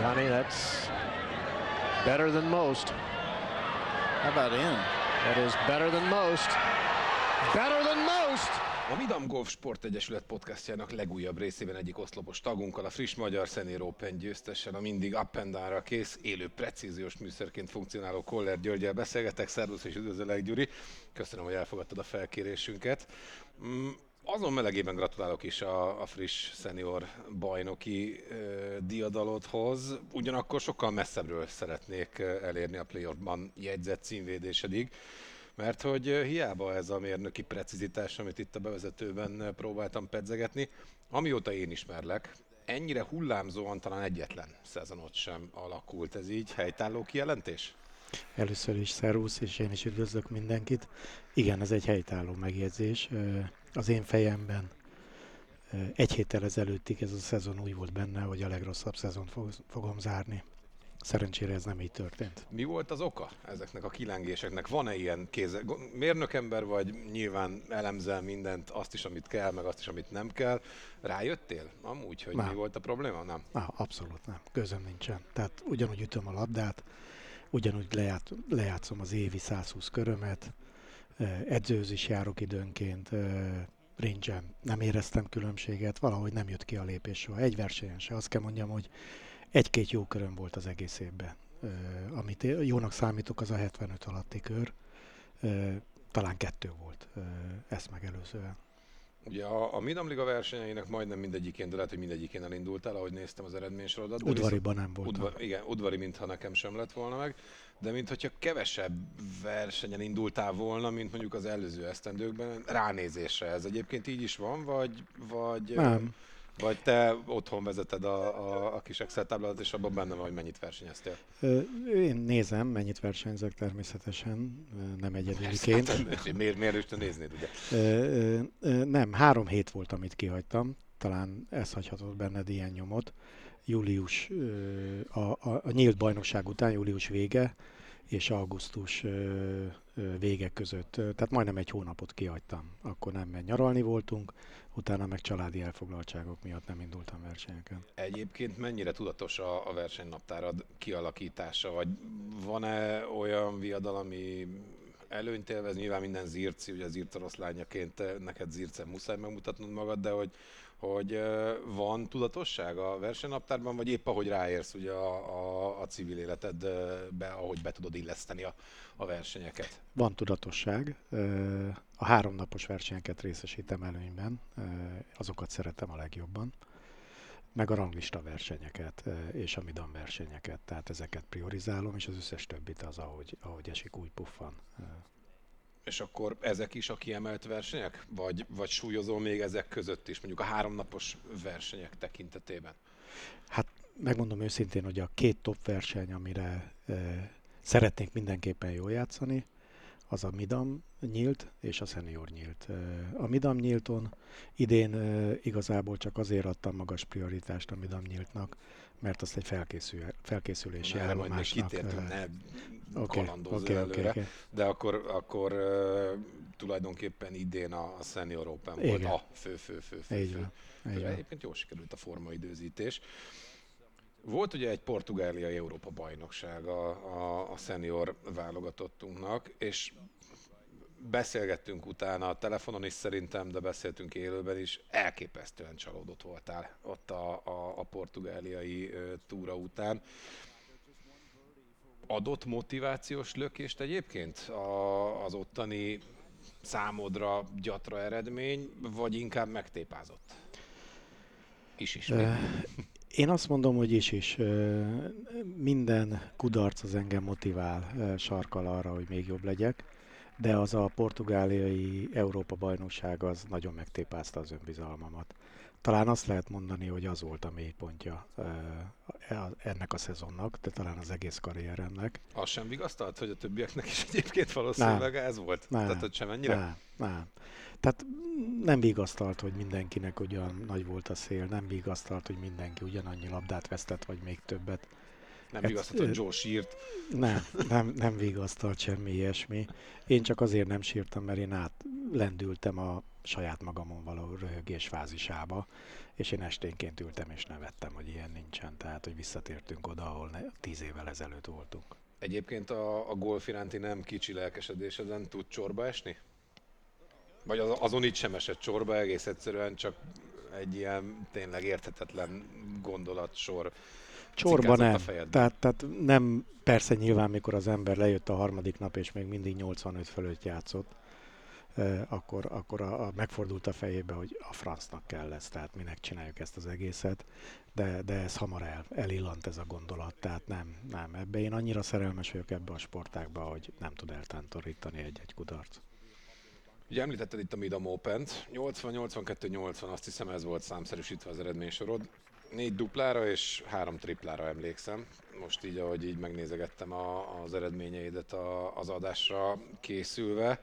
Johnny, that's better than most. How about in? That is better than most. Better than most! A MidAm Golf Sport Egyesület podcastjának legújabb részében egyik oszlopos tagunkkal, a friss Magyar Senior Open győztessel, a mindig up and down-ra kész, élő, precíziós műszerként funkcionáló Koller Györggyel beszélgetek. Szervusz és üdvözöllek, Gyuri. Köszönöm, hogy elfogadtad a felkérésünket. Azon melegében gratulálok is a friss senior bajnoki diadalodhoz. Ugyanakkor sokkal messzebbről szeretnék elérni a playoffban jegyzett címvédésedig, mert hogy hiába ez a mérnöki precizitás, amit itt a bevezetőben próbáltam pedzegetni, amióta én ismerlek, ennyire hullámzóan talán egyetlen szezonot sem alakult. Ez így helytálló kijelentés? Először is szervusz, és én is üdvözlök mindenkit. Igen, ez egy helytálló megjegyzés. Az én fejemben egy héttel ezelőttig ez a szezon úgy volt benne, hogy a legrosszabb szezont fogom zárni. Szerencsére ez nem így történt. Mi volt az oka ezeknek a kilengéseknek? Van-e ilyen mérnökember vagy? Nyilván elemzel mindent, azt is, amit kell, meg azt is, amit nem kell. Rájöttél amúgy, hogy mi volt a probléma? Nem? Abszolút nem. Közöm nincsen. Tehát ugyanúgy ütöm a labdát, ugyanúgy lejátszom az évi 120 körömet, edzőhöz is járok időnként, nem éreztem különbséget, valahogy nem jött ki a lépés soha. Egy versenyen se. Azt kell mondjam, hogy egy-két jó köröm volt az egész évben. Amit jónak számítok, az a 75 alatti kör. Talán 2 volt ezt megelőzően. Ugye a MidAm Liga versenyeinek majdnem mindegyikén, de lehet, hogy mindegyikén elindultál, ahogy néztem az eredménysorodat. Udvariban nem voltam. Udvari, mintha nekem sem lett volna meg. De mintha kevesebb versenyen indultál volna, mint mondjuk az előző esztendőkben, ránézésre ez egyébként így is van, vagy nem. Vagy te otthon vezeted a kis Excel tábládat, és abban benne van, hogy mennyit versenyeztél? Én nézem, mennyit versenyzek természetesen, nem egyedüliként. Miért is te néznéd, ugye? Nem, 3 hét volt, amit kihagytam. Talán ez hagyhatott benned ilyen nyomot. Július, a nyílt bajnokság után, július vége és augusztus vége között. Tehát majdnem egy hónapot kihagytam. Akkor nem, mert nyaralni voltunk, utána meg családi elfoglaltságok miatt nem indultam versenyeken. Egyébként mennyire tudatos a versenynaptárad kialakítása? Vagy van-e olyan viadal, ami előnyt élvez? Nyilván minden zirci, ugye zirc oroszlányaként neked zircen muszáj megmutatnod magad, de hogy van tudatosság a versenynaptárban, vagy épp ahogy ráérsz ugye a civil életedbe, ahogy be tudod illeszteni a versenyeket? Van tudatosság. A 3 napos versenyeket részesítem előnyben, azokat szeretem a legjobban, meg a ranglista versenyeket és a MidAm versenyeket, tehát ezeket priorizálom, és az összes többit az, ahogy esik, úgy puffan. És akkor ezek is a kiemelt versenyek? Vagy súlyozol még ezek között is, mondjuk a 3 napos versenyek tekintetében? Hát megmondom őszintén, hogy a 2 top verseny, amire szeretnénk mindenképpen jól játszani, az a MidAm nyílt és a senior nyílt. A MidAm nyílton idén igazából csak azért adtam magas prioritást a MidAm nyíltnak, mert azt egy felkészülési állomásnak. Erre majd még kitértem, ne kalandozz előre. Okay. De akkor tulajdonképpen idén a Senior Open volt a fő. Egyébként jól sikerült a formaidőzítés. Volt ugye egy portugáliai Európa bajnokság a senior válogatottunknak, és beszélgettünk utána a telefonon is szerintem, de beszéltünk élőben is, elképesztően csalódott voltál ott a portugáliai túra után. Adott motivációs lökést egyébként az ottani számodra gyatra eredmény, vagy inkább megtépázott? Én azt mondom, hogy is. Minden kudarc az engem motivál sarkal arra, hogy még jobb legyek, de az a portugáliai Európa-bajnokság az nagyon megtépázta az önbizalmamat. Talán azt lehet mondani, hogy az volt a mélypontja ennek a szezonnak, de talán az egész karrieremnek. Az sem vigasztalt, hogy a többieknek is egyébként valószínűleg ez volt? Tehát, hogy sem ennyire? Nem. Tehát nem vigasztalt, hogy mindenkinek ugyan nagy volt a szél, nem vigasztalt, hogy mindenki ugyanannyi labdát vesztett, vagy még többet. Nem vigasztalt, hogy Joe sírt. Nem vigasztalt semmi ilyesmi. Én csak azért nem sírtam, mert én átlendültem saját magamon való röhögés fázisába, és én esténként ültem és nevettem, hogy ilyen nincsen, tehát hogy visszatértünk oda, ahol 10 évvel ezelőtt voltunk. Egyébként a golf iránti nem kicsi lelkesedéseden tud csorba esni? Vagy azon itt sem esett csorba, egész egyszerűen csak egy ilyen tényleg érthetetlen gondolatsor csorba nem. Tehát nem, persze nyilván, mikor az ember lejött a harmadik nap, és még mindig 85 fölött játszott, akkor megfordult a fejébe, hogy a francnak kell ez, tehát minek csináljuk ezt az egészet, de ez hamar elillant ez a gondolat, tehát nem ebbe. Én annyira szerelmes vagyok ebbe a sportágba, hogy nem tud eltántorítani egy-egy kudarc. Ugye említetted itt a MidAm Opent, 80-82-80, azt hiszem ez volt számszerűsítve az eredménysorod. 4 duplára és 3 triplára emlékszem. Most így, ahogy így megnézegettem az eredményeidet az adásra készülve,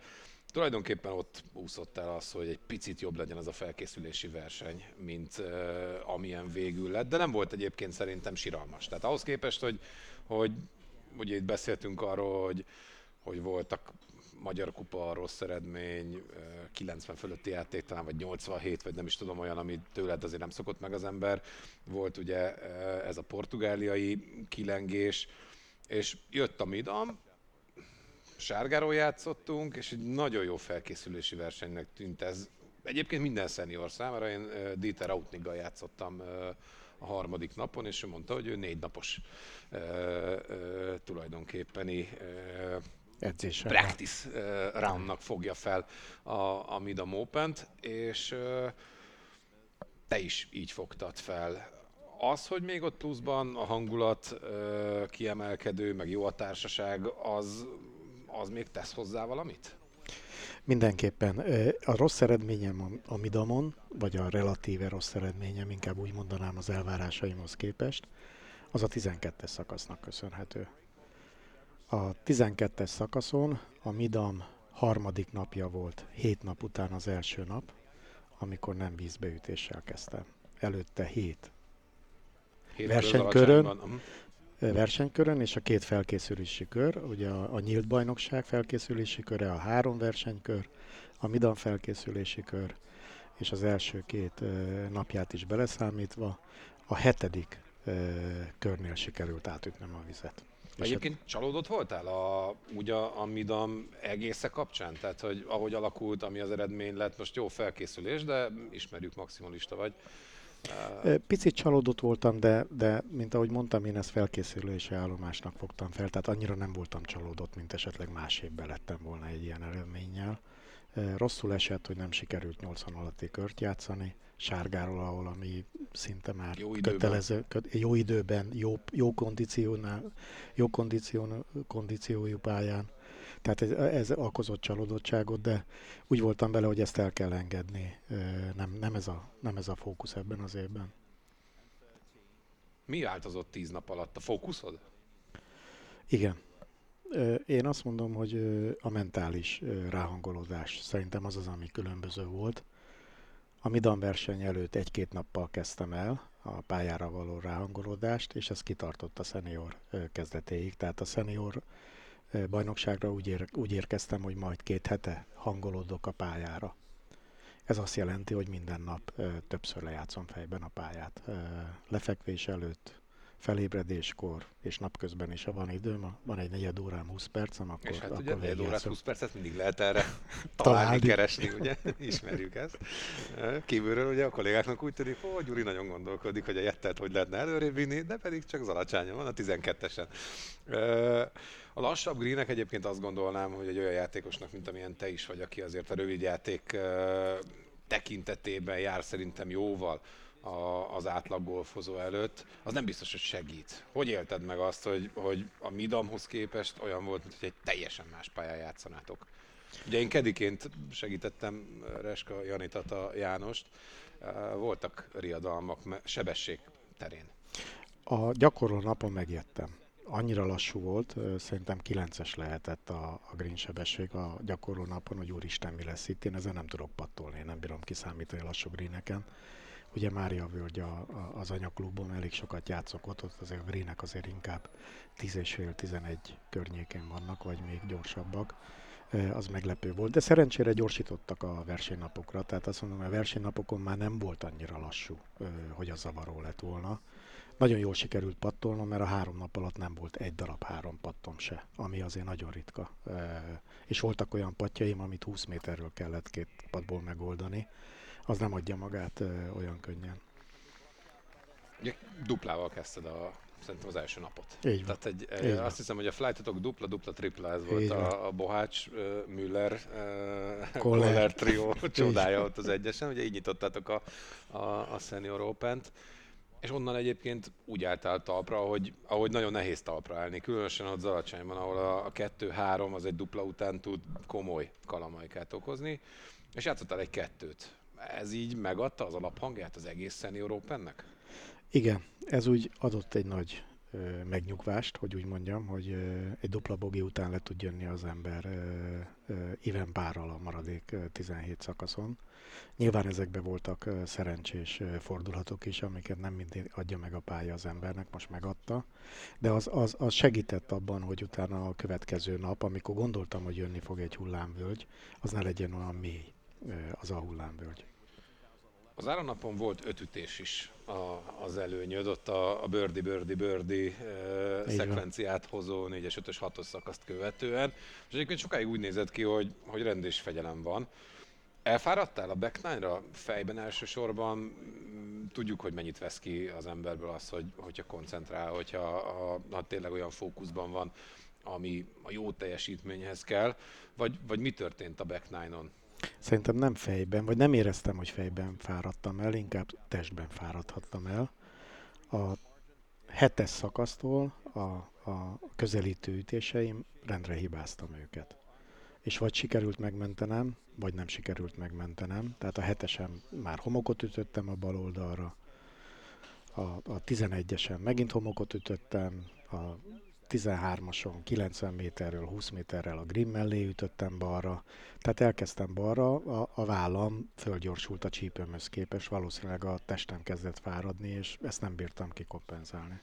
tulajdonképpen ott úszott el az, hogy egy picit jobb legyen az a felkészülési verseny, mint amilyen végül lett, de nem volt egyébként szerintem siralmas. Tehát ahhoz képest, hogy ugye itt beszéltünk arról, hogy voltak Magyar Kupa, rossz eredmény, 90 fölötti játék talán, vagy 87, vagy nem is tudom, olyan, amit tőled azért nem szokott meg az ember. Volt ugye ez a portugáliai kilengés, és jött a MidAm, sárgáról játszottunk, és egy nagyon jó felkészülési versenynek tűnt ez. Egyébként minden szenior számára, én Dieter Autnigggal játszottam a harmadik napon, és ő mondta, hogy ő 4 napos tulajdonképpeni practice roundnak fogja fel a MidAm Opent, és te is így fogtad fel. Az, hogy még ott pluszban a hangulat kiemelkedő, meg jó a társaság, az még tesz hozzá valamit? Mindenképpen. A rossz eredményem a MidAmon, vagy a relatíve rossz eredményem, inkább úgy mondanám az elvárásaimhoz képest, az a 12-es szakasznak köszönhető. A 12-es szakaszon a MidAm harmadik napja volt, 7 nap után az első nap, amikor nem vízbeütéssel kezdtem. Előtte 7 versenykörön, és a 2 felkészülési kör, ugye a nyílt bajnokság felkészülési köre, a 3 versenykör, a MidAm felkészülési kör, és az első 2 napját is beleszámítva, a 7. körnél sikerült átütnöm a vizet. Egyébként csalódott voltál a MidAm egésze kapcsán? Tehát, hogy ahogy alakult, ami az eredmény lett, most jó felkészülés, de ismerjük, maximalista vagy. Picit csalódott voltam, de mint ahogy mondtam, én ezt felkészülési állomásnak fogtam fel, tehát annyira nem voltam csalódott, mint esetleg más évben lettem volna egy ilyen eredménnyel. Rosszul esett, hogy nem sikerült 80 alatti kört játszani, sárgáról, ahol ami szinte már jó kötelező, jó időben, jó kondíciójú pályán. Tehát ez okozott csalódottságot, de úgy voltam vele, hogy ezt el kell engedni. Nem ez a fókusz ebben az évben. Mi változott 10 nap alatt? A fókuszod? Igen. Én azt mondom, hogy a mentális ráhangolódás szerintem az, ami különböző volt. A MidAm verseny előtt 1-2 nappal kezdtem el a pályára való ráhangolódást, és ez kitartott a szenior kezdetéig. Tehát a szenior bajnokságra úgy érkeztem, hogy majd 2 hete hangolódok a pályára. Ez azt jelenti, hogy minden nap többször lejátszom fejben a pályát. Lefekvés előtt, felébredéskor és napközben is, ha van időm, van egy 4 órám 20 percem, akkor végigjászom. És hát ugye 4 órát 20 percet mindig lehet erre találni, keresni, ugye? Ismerjük ezt. Kívülről ugye a kollégáknak úgy tűnik, hogy Gyuri nagyon gondolkodik, hogy a jettelt hogy lehetne előrébb vinni, de pedig csak Zalacsányon van a 12-esen. A lassabb greenek egyébként azt gondolnám, hogy egy olyan játékosnak, mint amilyen te is vagy, aki azért a rövid játék tekintetében jár szerintem jóval az átlag golfozó előtt, az nem biztos, hogy segít. Hogy élted meg azt, hogy a MidAmhoz képest olyan volt, mint hogy egy teljesen más pályán játszanátok? Ugye én kediként segítettem Reska Janitata Jánost, voltak riadalmak sebesség terén. A gyakorló napon megjöttem. Annyira lassú volt, szerintem 9-es lehetett a green sebesség a gyakorló napon, hogy úristen, mi lesz itt, én ezen nem tudok pattolni, én nem bírom kiszámítani a lassú greeneken. Ugye Mária Völgy az anyaklubban elég sokat játszok ott azért a greenek azért inkább 10,5-11 környékén vannak, vagy még gyorsabbak. az meglepő volt. De szerencsére gyorsítottak a versenynapokra, tehát azt mondom, a versenynapokon már nem volt annyira lassú, hogy az zavaró lett volna. Nagyon jól sikerült pattolnom, mert a 3 nap alatt nem volt egy darab 3 pattom se, ami azért nagyon ritka. És voltak olyan pattjaim, amit 20 méterről kellett 2 pattból megoldani. Az nem adja magát olyan könnyen. Ugye duplával kezdted szerintem az első napot. Tehát azt hiszem, hogy a flightotok dupla-tripla, ez volt a Bohács Müller Koller trió csodája ott az egyesen. Ugye így nyitottátok a Senior Open-t. És onnan egyébként úgy álltál talpra, ahogy nagyon nehéz talpra állni. Különösen ott Zalacsányban, ahol a 2-3 az egy dupla után tud komoly kalamajkát okozni. És játszottál egy 2-t. Ez így megadta az alaphangját az egész Senior Opennek? Igen, ez úgy adott egy nagy megnyugvást, hogy úgy mondjam, hogy egy dupla bogi után le tud jönni az ember even párral a maradék 17 szakaszon. Nyilván ezekben voltak szerencsés fordulatok is, amiket nem mindig adja meg a pálya az embernek, most megadta. De az segített abban, hogy utána a következő nap, amikor gondoltam, hogy jönni fog egy hullámvölgy, az ne legyen olyan mély az a hullámvölgy. Az áranapon volt 5 ütés is az előnyöd, ott a birdie szekvenciát hozó 4-es, 5-ös, 6-os szakaszt követően. És egyébként sokáig úgy nézett ki, hogy rendés fegyelem van. Elfáradtál a back 9-ra? Fejben elsősorban tudjuk, hogy mennyit vesz ki az emberből az, hogyha koncentrál, hogyha tényleg olyan fókuszban van, ami a jó teljesítményhez kell. Vagy mi történt a back 9-on? Szerintem nem fejben, vagy nem éreztem, hogy fejben fáradtam el, inkább testben fáradhattam el. A 7-es szakasztól a közelítő ütéseim rendre hibáztam őket. És vagy sikerült megmentenem, vagy nem sikerült megmentenem. Tehát a 7-esen már homokot ütöttem a bal oldalra, a 11-esen megint homokot ütöttem, a 13-ason 90 méterről 20 méterrel a green mellé ütöttem balra, tehát elkezdtem balra, a vállam fölgyorsult a csípőmhöz képest, valószínűleg a testem kezdett fáradni, és ezt nem bírtam kikompenzálni.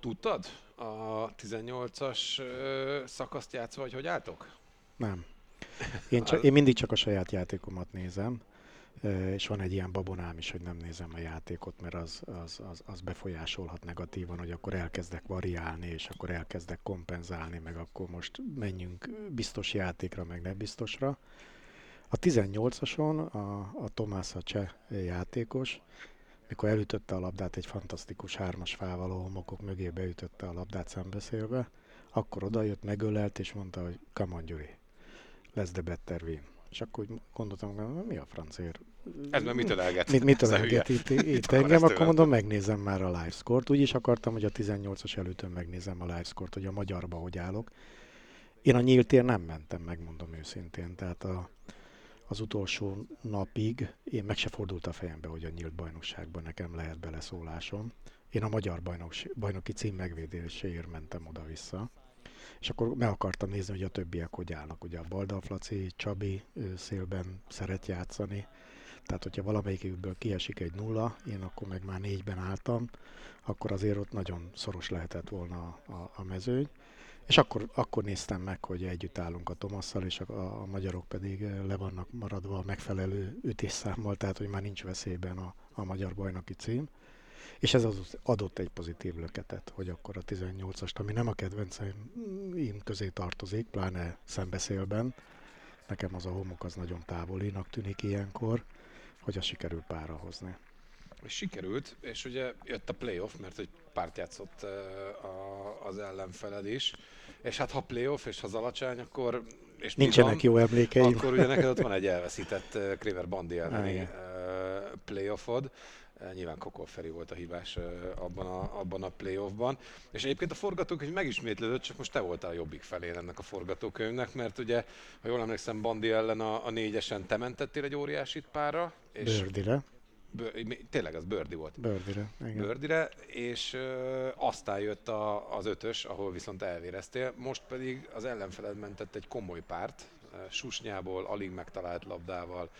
Tudtad a 18-as szakaszt játszva, hogy álltok? Nem. Én mindig csak a saját játékomat nézem. És van egy ilyen babonám is, hogy nem nézem a játékot, mert az befolyásolhat negatívan, hogy akkor elkezdek variálni, és akkor elkezdek kompenzálni, meg akkor most menjünk biztos játékra, meg nem biztosra. A 18-ason a Tomás, a cseh játékos, mikor elütötte a labdát egy fantasztikus 3-as fával, a homokok mögé beütötte a labdát szembeszélve, akkor odajött, megölelt, és mondta, hogy come on, Gyuri, let's the better win. És akkor gondoltam, hogy mi a francért? Ez már mitől elget? Mitől elget itt engem? Akkor mondom, megnézem már a live score-t. Úgy is akartam, hogy a 18-as előttön megnézem a live score-t, hogy a magyarba hogy állok. Én a nyíltért nem mentem, megmondom őszintén. Tehát az utolsó napig én meg se fordult a fejembe, hogy a nyílt bajnokságban nekem lehet beleszólásom. Én a magyar bajnoki cím megvédéséért mentem oda-vissza. És akkor meg akartam nézni, hogy a többiek hogy állnak. Ugye a Baldal Flaci, Csabi szélben szeret játszani. Tehát, hogyha valamelyikükből kiesik egy 0, én akkor meg már 4-ben álltam, akkor azért ott nagyon szoros lehetett volna a mezőny. És akkor néztem meg, hogy együtt állunk a Tomasszal, és a magyarok pedig le vannak maradva a megfelelő ütésszámmal, tehát, hogy már nincs veszélyben a magyar bajnoki cím. És ez az adott egy pozitív löketet, hogy akkor a 18-ast, ami nem a kedvenceim közé tartozik, pláne szembeszélben. Nekem az a homok az nagyon távolinak tűnik ilyenkor, hogy azt sikerül párra hozni. Sikerült, és ugye jött a playoff, mert egy párt játszott az ellenfeled is. És hát ha playoff és ha Zalacsány, akkor... És nincsenek jó emlékeim. Akkor ugye neked ott van egy elveszített Kriver Bandi elleni playoffod. Nyilván Kokol Feri volt a hibás abban a playoffban. És egyébként a forgatókönyv megismétlődött, csak most te voltál a jobbik felén ennek a forgatókönyvnek, mert ugye, ha jól emlékszem, Bandi ellen a 4-esen te mentettél egy óriásit párra. Birdie-re. Tényleg az birdie volt. Birdie-re, és aztán jött az 5-ös, ahol viszont elvéreztél. Most pedig az ellenfeled mentett egy komoly párt, susnyából, alig megtalált labdával,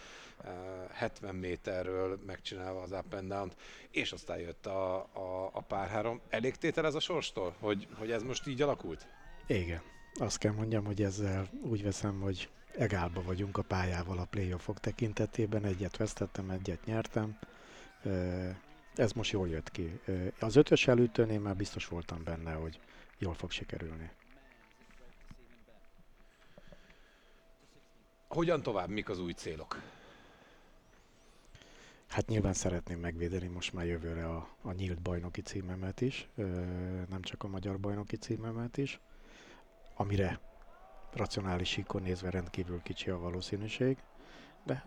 70 méterről megcsinálva az up and down-t, és aztán jött a pár 3. Elég tétel ez a sorstól, hogy ez most így alakult? Igen. Azt kell mondjam, hogy ezzel úgy veszem, hogy egálba vagyunk a pályával a playoffok tekintetében. Egyet vesztettem, egyet nyertem. Ez most jól jött ki. Az ötös előttől én már biztos voltam benne, hogy jól fog sikerülni. Hogyan tovább? Mik az új célok? Hát nyilván szeretném megvédeni most már jövőre a nyílt bajnoki címemet is, nem csak a magyar bajnoki címemet is, amire racionális síkon nézve rendkívül kicsi a valószínűség, de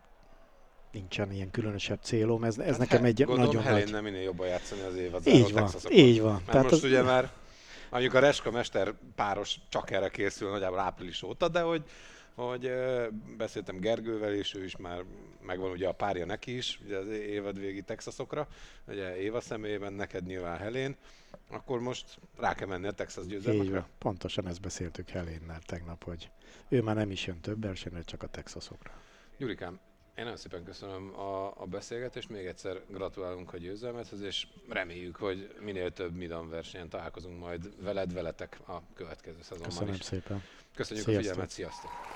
nincsen ilyen különösebb célom, ez hát nekem egy gondolom, nagyon nagy... Gondolom, minél jobban játszani az évad. Így van, így van. Mert tehát most az... ugye már, mondjuk a Reska mester páros csak erre készül nagyjából április óta, de hogy beszéltem Gergővel, és ő is már megvan ugye a párja neki is, ugye az évadvégi Texasokra, ugye Éva személyében, neked nyilván Helén, akkor most rá kell menni a Texas győzelmekre. Pontosan ezt beszéltük Helénnel tegnap, hogy ő már nem is jön több versenyre, csak a Texasokra. Gyurikám, én nagyon szépen köszönöm a beszélgetést, még egyszer gratulálunk a győzelmethez, és reméljük, hogy minél több MidAm versenyen találkozunk majd veletek a következő szezonban is. Köszönöm szépen. Köszönjük. Sziasztok. A figyelmet, sziasztok!